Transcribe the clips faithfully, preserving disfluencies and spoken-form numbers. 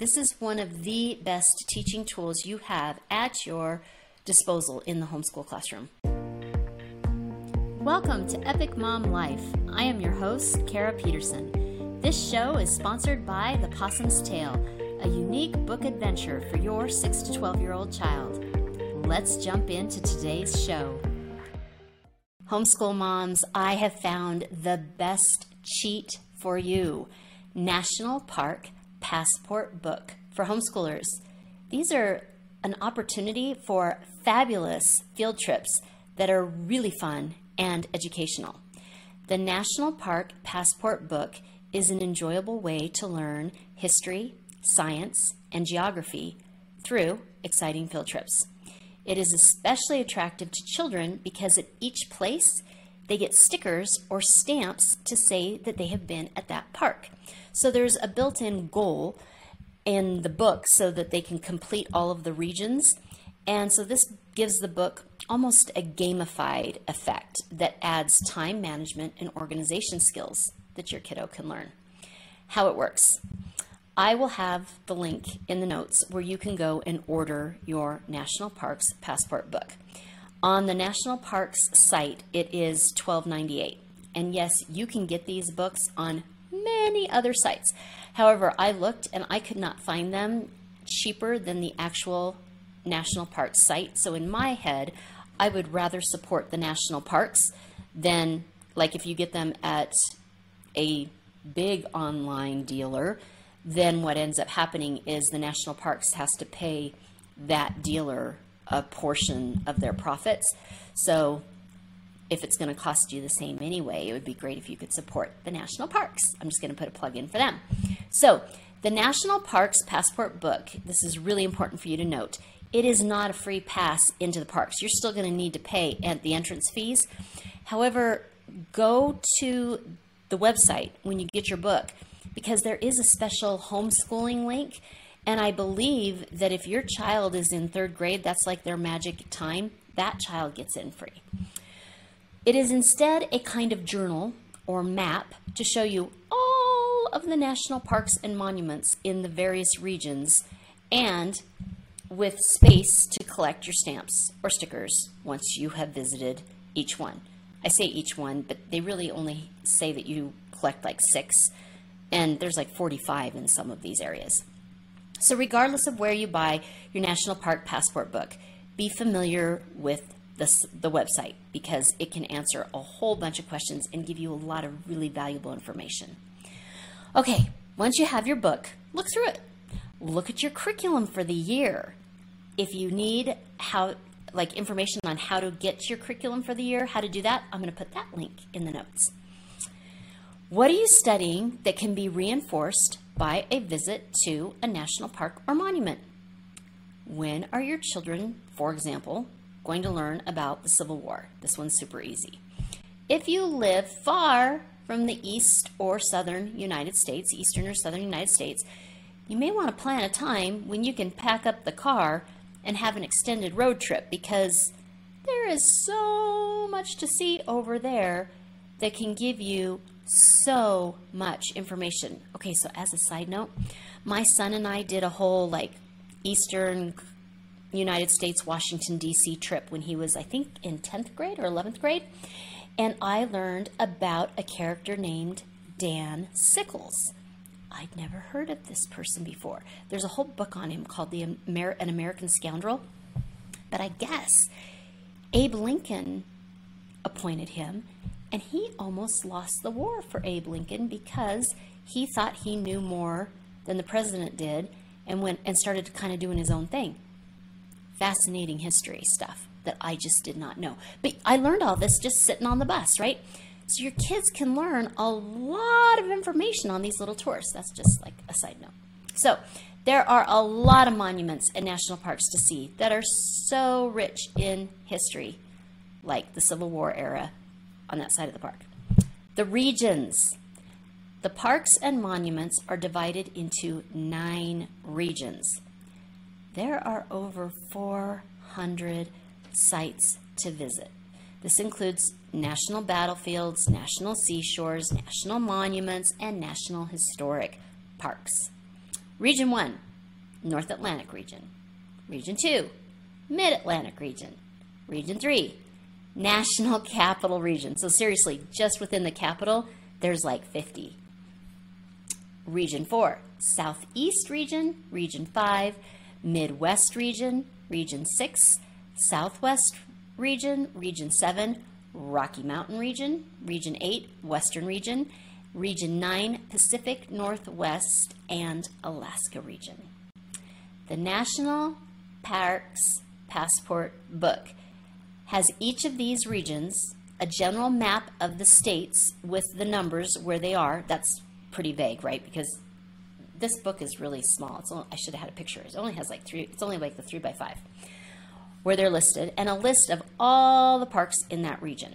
This is one of the best teaching tools you have at your disposal in the homeschool classroom. Welcome to Epic Mom Life. I am your host, Kara Peterson. This show is sponsored by The Possum's Tale, a unique book adventure for your six to twelve year old child. Let's jump into today's show. Homeschool moms, I have found the best cheat for you. National Park Passport Book for homeschoolers. These are an opportunity for fabulous field trips that are really fun and educational. The National Park Passport Book is an enjoyable way to learn history, science, and geography through exciting field trips. It is especially attractive to children because at each place they get stickers or stamps to say that they have been at that park. So there's a built-in goal in the book so that they can complete all of the regions. And so this gives the book almost a gamified effect that adds time management and organization skills that your kiddo can learn. How it works. I will have the link in the notes where you can go and order your National Parks Passport Book. On the National Parks site, it is twelve ninety-eight. And yes, you can get these books on many other sites. However, I looked and I could not find them cheaper than the actual National Parks site. So in my head, I would rather support the national parks than, like, if you get them at a big online dealer, then what ends up happening is the national parks has to pay that dealer a portion of their profits. So if it's going to cost you the same anyway, it would be great if you could support the national parks. I'm just going to put a plug in for them. So the National Parks Passport Book, this is really important for you to note, it is not a free pass into the parks. You're still going to need to pay at the entrance fees. However, go to the website when you get your book, because there is a special homeschooling link. And I believe that if your child is in third grade, that's like their magic time, that child gets in free. It is instead a kind of journal or map to show you all of the national parks and monuments in the various regions, and with space to collect your stamps or stickers once you have visited each one. I say each one, but they really only say that you collect like six, and there's like forty-five in some of these areas. So regardless of where you buy your National Park Passport Book, be familiar with this, the website, because it can answer a whole bunch of questions and give you a lot of really valuable information. Okay, once you have your book, look through it. Look at your curriculum for the year. If you need how, like information on how to get your curriculum for the year, how to do that, I'm going to put that link in the notes. What are you studying that can be reinforced by a visit to a national park or monument? When are your children, for example, going to learn about the Civil War? This one's super easy. If you live far from the east or southern United States, eastern or southern United States, you may want to plan a time when you can pack up the car and have an extended road trip, because there is so much to see over there that can give you so much information. Okay, so as a side note, my son and I did a whole like Eastern United States, Washington, D C trip when he was, I think, in tenth grade or eleventh grade. And I learned about a character named Dan Sickles. I'd never heard of this person before. There's a whole book on him called the Amer- An American Scoundrel. But I guess Abe Lincoln appointed him, and he almost lost the war for Abe Lincoln because he thought he knew more than the president did, and went and started kind of doing his own thing. Fascinating history stuff that I just did not know. But I learned all this just sitting on the bus, right? So your kids can learn a lot of information on these little tours. That's just like a side note. So there are a lot of monuments and national parks to see that are so rich in history, like the Civil War era on that side of the park. The regions. The parks and monuments are divided into nine regions. There are over four hundred sites to visit. This includes national battlefields, national seashores, national monuments, and national historic parks. Region one, North Atlantic region. Region two, Mid-Atlantic region. Region three, National Capital region. So seriously, just within the capital, there's like fifty. Region four, Southeast region. Region five, Midwest region. Region six, Southwest region. Region seven, Rocky Mountain region. Region eight, Western region. Region nine, Pacific Northwest and Alaska region. The National Parks Passport Book has each of these regions a general map of the states with the numbers where they are. That's pretty vague, right? Because this book is really small. It's only, I should have had a picture. It only has like three, it's only like the three by five where they're listed, and a list of all the parks in that region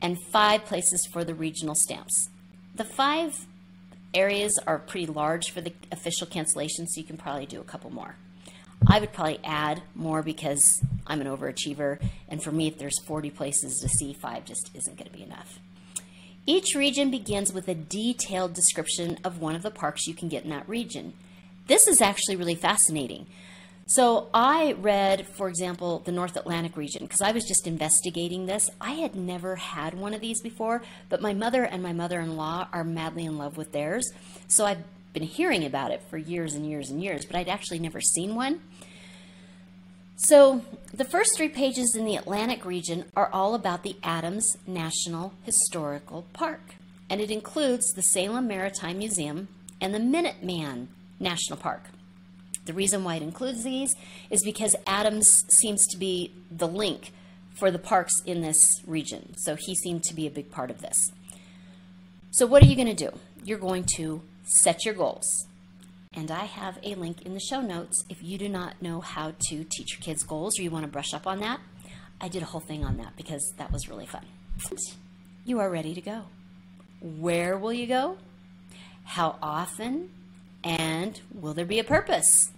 and five places for the regional stamps. The five areas are pretty large for the official cancellation, so you can probably do a couple more. I would probably add more because I'm an overachiever, and for me, if there's forty places to see, five just isn't going to be enough. Each region begins with a detailed description of one of the parks you can get in that region. This is actually really fascinating. So I read, for example, the North Atlantic region, because I was just investigating this. I had never had one of these before, but my mother and my mother-in-law are madly in love with theirs. So I've been hearing about it for years and years and years, but I'd actually never seen one. So the first three pages in the Atlantic region are all about the Adams National Historical Park, and it includes the Salem Maritime Museum and the Minuteman National Park. The reason why it includes these is because Adams seems to be the link for the parks in this region. So he seemed to be a big part of this. So what are you going to do? You're going to set your goals. And I have a link in the show notes if you do not know how to teach your kids goals or you want to brush up on that. I did a whole thing on that because that was really fun. You are ready to go. Where will you go? How often? And will there be a purpose?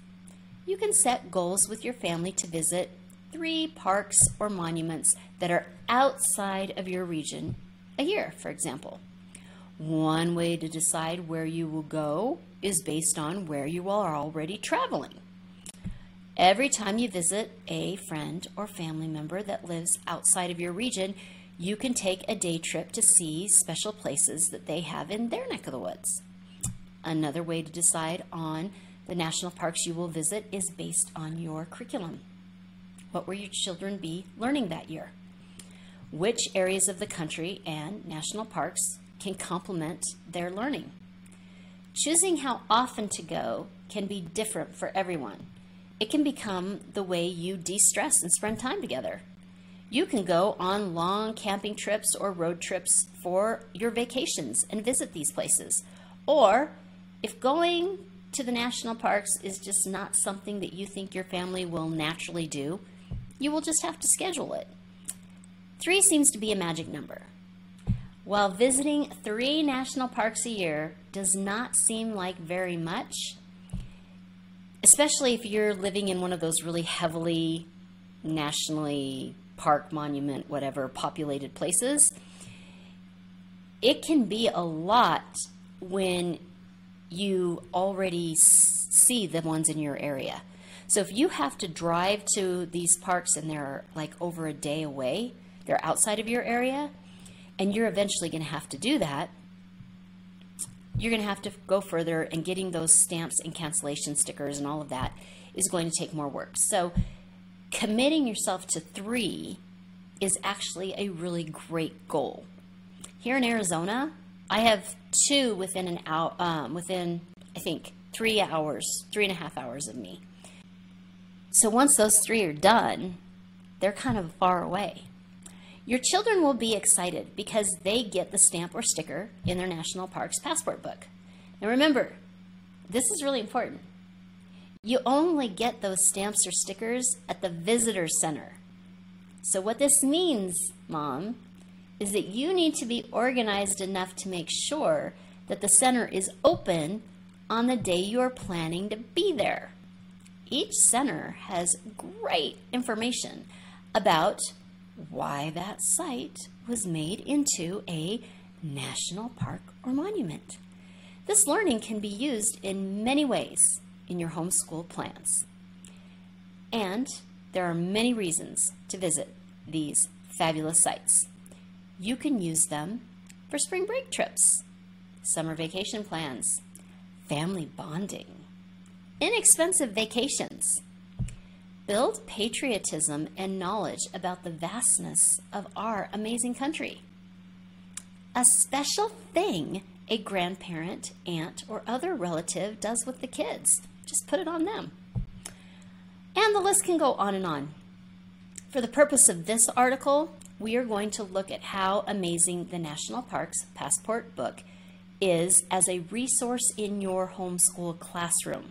You can set goals with your family to visit three parks or monuments that are outside of your region a year, for example. One way to decide where you will go is based on where you are already traveling. Every time you visit a friend or family member that lives outside of your region, you can take a day trip to see special places that they have in their neck of the woods. Another way to decide on the national parks you will visit is based on your curriculum. What will your children be learning that year? Which areas of the country and national parks can complement their learning? Choosing how often to go can be different for everyone. It can become the way you de-stress and spend time together. You can go on long camping trips or road trips for your vacations and visit these places. Or if going to the national parks is just not something that you think your family will naturally do, you will just have to schedule it. Three seems to be a magic number. While visiting three national parks a year does not seem like very much, especially if you're living in one of those really heavily nationally park, monument, whatever, populated places, it can be a lot when you already see the ones in your area. So if you have to drive to these parks and they're like over a day away, they're outside of your area, and you're eventually going to have to do that, you're going to have to go further, and getting those stamps and cancellation stickers and all of that is going to take more work. So committing yourself to three is actually a really great goal. Here in Arizona, I have two within an hour, um, within, I think, three hours, three and a half hours of me. So once those three are done, they're kind of far away. Your children will be excited because they get the stamp or sticker in their National Parks Passport Book. Now remember, this is really important. You only get those stamps or stickers at the visitor center. So what this means, Mom, is that you need to be organized enough to make sure that the center is open on the day you are planning to be there. Each center has great information about why that site was made into a national park or monument. This learning can be used in many ways, in your homeschool plans. And there are many reasons to visit these fabulous sites. You can use them for spring break trips, summer vacation plans, family bonding, inexpensive vacations. Build patriotism and knowledge about the vastness of our amazing country. A special thing a grandparent, aunt, or other relative does with the kids. Just put it on them. And the list can go on and on. For the purpose of this article, we are going to look at how amazing the National Parks Passport Book is as a resource in your homeschool classroom.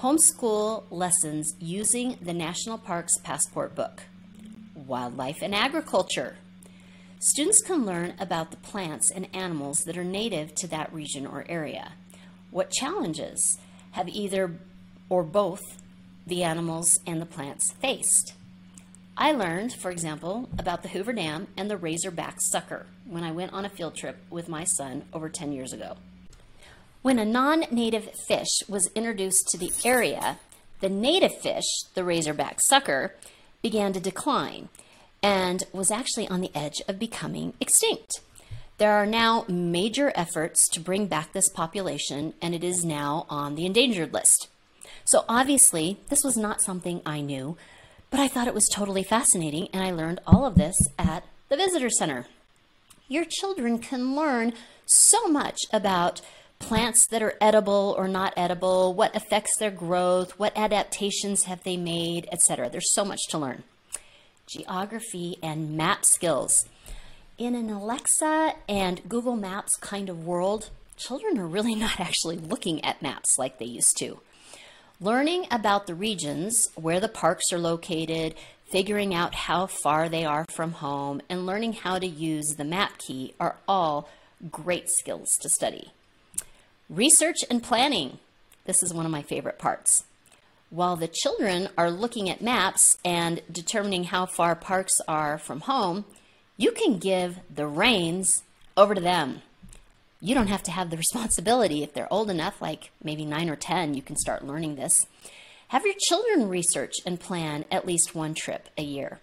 Homeschool lessons using the National Parks Passport Book. Wildlife and agriculture. Students can learn about the plants and animals that are native to that region or area. What challenges have either or both the animals and the plants faced? I learned, for example, about the Hoover Dam and the razorback sucker when I went on a field trip with my son over ten years ago. When a non-native fish was introduced to the area, the native fish, the razorback sucker, began to decline and was actually on the edge of becoming extinct. There are now major efforts to bring back this population, and it is now on the endangered list. So obviously, this was not something I knew, but I thought it was totally fascinating, and I learned all of this at the visitor center. Your children can learn so much about plants that are edible or not edible, what affects their growth, what adaptations have they made, et cetera. There's so much to learn. Geography and map skills. In an Alexa and Google Maps kind of world, children are really not actually looking at maps like they used to. Learning about the regions where the parks are located, figuring out how far they are from home, and learning how to use the map key are all great skills to study. Research and planning. This is one of my favorite parts. While the children are looking at maps and determining how far parks are from home, you can give the reins over to them. You don't have to have the responsibility. If they're old enough, like maybe nine or ten, you can start learning this. Have your children research and plan at least one trip a year.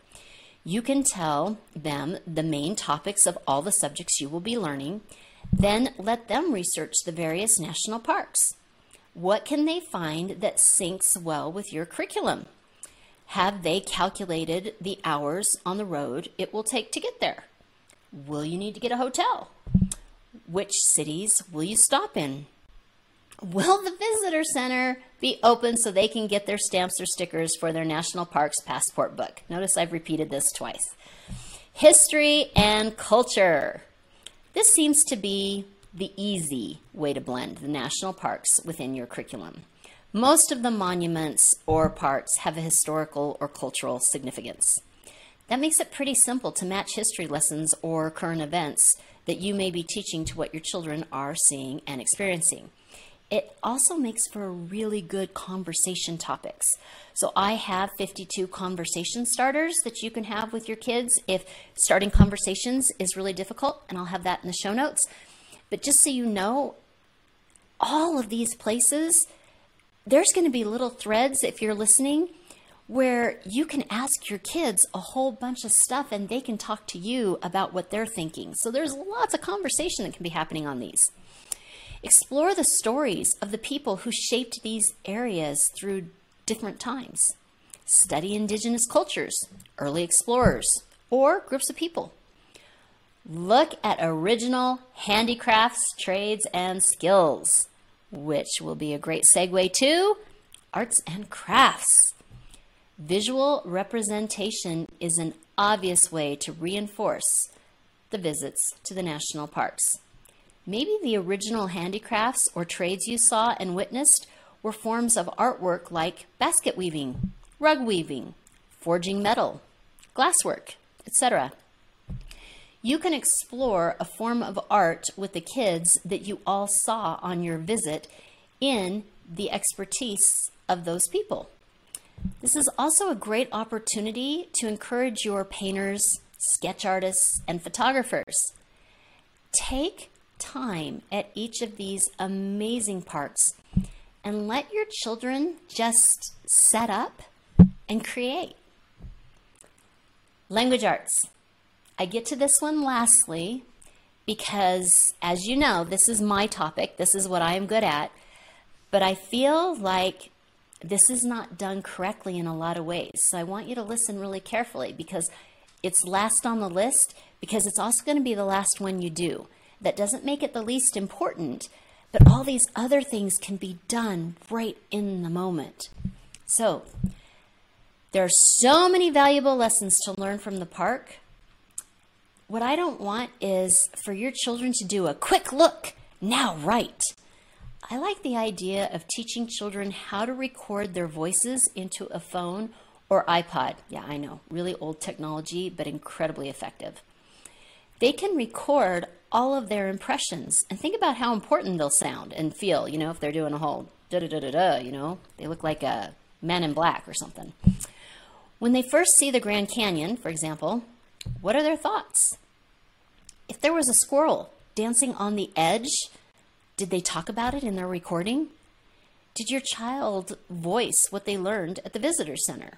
You can tell them the main topics of all the subjects you will be learning. Then let them research the various national parks. What can they find that syncs well with your curriculum? Have they calculated the hours on the road it will take to get there? Will you need to get a hotel? Which cities will you stop in? Will the visitor center be open so they can get their stamps or stickers for their National Parks Passport Book? Notice I've repeated this twice. History and culture. This seems to be the easy way to blend the national parks within your curriculum. Most of the monuments or parks have a historical or cultural significance. That makes it pretty simple to match history lessons or current events that you may be teaching to what your children are seeing and experiencing. It also makes for really good conversation topics. So I have fifty-two conversation starters that you can have with your kids if starting conversations is really difficult, and I'll have that in the show notes. But just so you know, all of these places, there's going to be little threads if you're listening where you can ask your kids a whole bunch of stuff and they can talk to you about what they're thinking. So there's lots of conversation that can be happening on these. Explore the stories of the people who shaped these areas through different times. Study indigenous cultures, early explorers, or groups of people. Look at original handicrafts, trades, and skills, which will be a great segue to arts and crafts. Visual representation is an obvious way to reinforce the visits to the national parks. Maybe the original handicrafts or trades you saw and witnessed were forms of artwork like basket weaving, rug weaving, forging metal, glasswork, et cetera. You can explore a form of art with the kids that you all saw on your visit in the expertise of those people. This is also a great opportunity to encourage your painters, sketch artists, and photographers. Take time at each of these amazing parks and let your children just set up and create. Language arts. I get to this one lastly because, as you know, this is my topic. This is what I am good at. But I feel like this is not done correctly in a lot of ways. So I want you to listen really carefully because it's last on the list, because it's also going to be the last one you do. That doesn't make it the least important, but all these other things can be done right in the moment. So there are so many valuable lessons to learn from the park. What I don't want is for your children to do a quick look, now write. I like the idea of teaching children how to record their voices into a phone or iPod. Yeah, I know, really old technology, but incredibly effective. They can record all of their impressions and think about how important they'll sound and feel, you know, if they're doing a whole da-da-da-da-da, you know, they look like a man in black or something. When they first see the Grand Canyon, for example, what are their thoughts? If there was a squirrel dancing on the edge, did they talk about it in their recording? Did your child voice what they learned at the visitor center?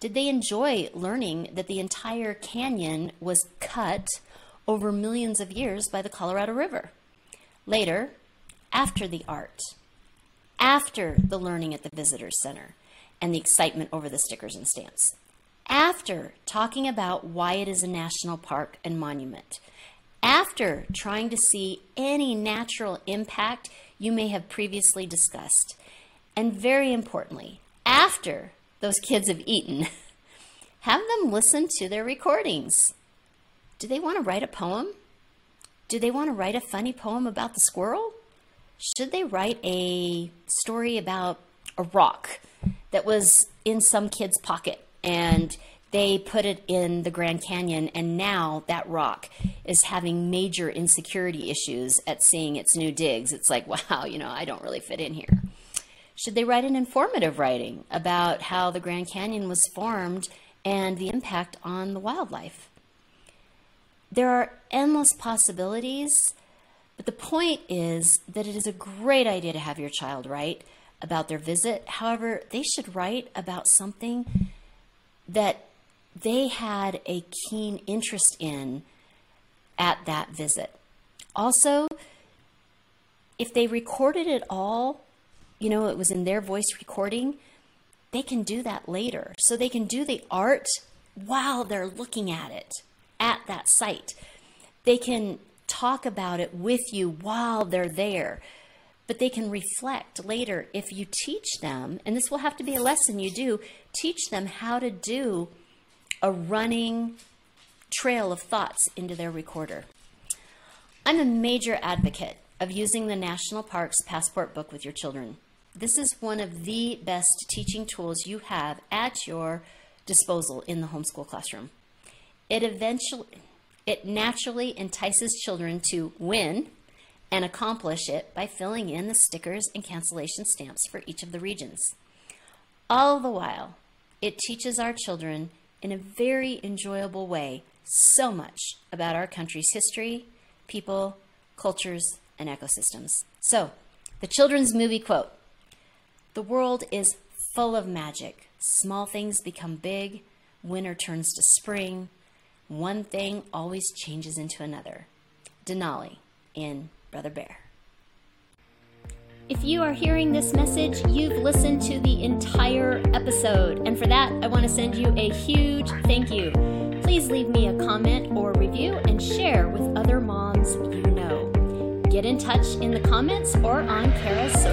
Did they enjoy learning that the entire canyon was cut over millions of years by the Colorado River? Later, after the art, after the learning at the visitor center and the excitement over the stickers and stamps, after talking about why it is a national park and monument, after trying to see any natural impact you may have previously discussed, and very importantly, after those kids have eaten, have them listen to their recordings. Do they want to write a poem? Do they want to write a funny poem about the squirrel? Should they write a story about a rock that was in some kid's pocket and they put it in the Grand Canyon, and now that rock is having major insecurity issues at seeing its new digs? It's like, wow, you know, I don't really fit in here. Should they write an informative writing about how the Grand Canyon was formed and the impact on the wildlife? There are endless possibilities, but the point is that it is a great idea to have your child write about their visit. However, they should write about something that they had a keen interest in at that visit. Also, if they recorded it all, you know, it was in their voice recording, they can do that later. So they can do the art while they're looking at it at that site. They can talk about it with you while they're there, but they can reflect later if you teach them, and this will have to be a lesson you do, teach them how to do a running trail of thoughts into their recorder. I'm a major advocate of using the National Park's Passport Book with your children. This is one of the best teaching tools you have at your disposal in the homeschool classroom. It eventually, it naturally entices children to win and accomplish it by filling in the stickers and cancellation stamps for each of the regions. All the while, it teaches our children in a very enjoyable way so much about our country's history, people, cultures, and ecosystems. So, the children's movie quote: "The world is full of magic. Small things become big, winter turns to spring. One thing always changes into another." Denali in Brother Bear. If you are hearing this message, you've listened to the entire episode, and for that, I want to send you a huge thank you. Please leave me a comment or review and share with other moms you know. Get in touch in the comments or on Kara's